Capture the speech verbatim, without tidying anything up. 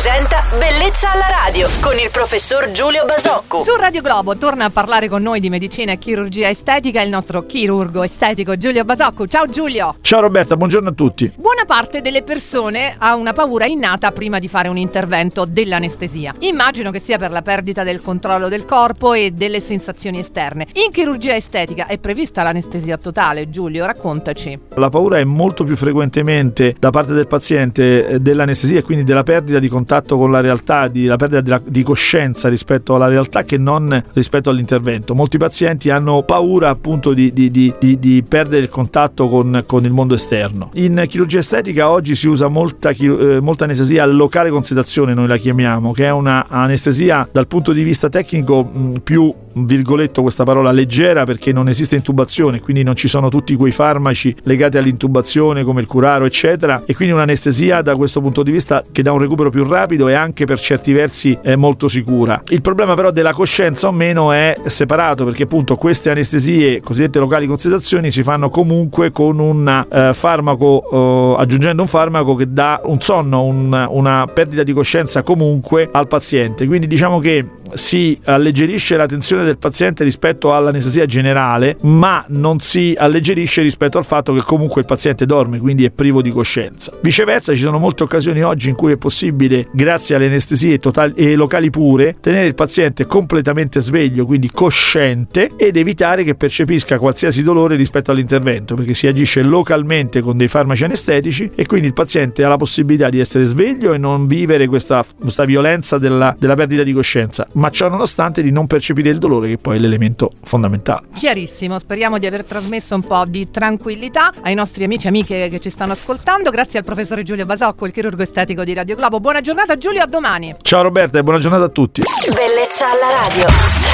presenta Bellezza alla radio con il professor Giulio Basocco. Su Radio Globo torna a parlare con noi di medicina e chirurgia estetica il nostro chirurgo estetico Giulio Basocco. Ciao Giulio. Ciao Roberta, buongiorno a tutti. Buona parte delle persone ha una paura innata prima di fare un intervento dell'anestesia. Immagino che sia per la perdita del controllo del corpo e delle sensazioni esterne. In chirurgia estetica è prevista l'anestesia totale, Giulio, raccontaci. La paura è molto più frequentemente da parte del paziente dell'anestesia e quindi della perdita di contatto con la realtà, di la perdita della, di coscienza rispetto alla realtà che non rispetto all'intervento. Molti pazienti hanno paura appunto di, di, di, di, di perdere il contatto con, con il mondo esterno. In chirurgia estetica oggi si usa molta, eh, molta anestesia locale con sedazione, noi la chiamiamo, che è una anestesia dal punto di vista tecnico mh, più, virgoletto questa parola, leggera, perché non esiste intubazione, quindi non ci sono tutti quei farmaci legati all'intubazione come il curaro eccetera, e quindi un'anestesia da questo punto di vista che dà un recupero più rapido e anche per certi versi è molto sicura. Il problema però della coscienza o meno è separato, perché appunto queste anestesie cosiddette locali con sedazioni si fanno comunque con un eh, farmaco, eh, aggiungendo un farmaco che dà un sonno, un, una perdita di coscienza comunque al paziente, quindi diciamo che si alleggerisce la tensione del paziente rispetto all'anestesia generale, ma non si alleggerisce rispetto al fatto che comunque il paziente dorme, quindi è privo di coscienza. Viceversa, ci sono molte occasioni oggi in cui è possibile, grazie alle anestesie totali e locali pure, tenere il paziente completamente sveglio, quindi cosciente, ed evitare che percepisca qualsiasi dolore rispetto all'intervento, perché si agisce localmente con dei farmaci anestetici e quindi il paziente ha la possibilità di essere sveglio e non vivere questa, questa violenza della, della perdita di coscienza, ma ciò nonostante di non percepire il dolore, che poi è l'elemento fondamentale. Chiarissimo, speriamo di aver trasmesso un po' di tranquillità ai nostri amici e amiche che ci stanno ascoltando. Grazie al professore Giulio Basocco, il chirurgo estetico di Radio Globo. Buona giornata Giulio, a domani. Ciao Roberta e buona giornata a tutti. Bellezza alla radio.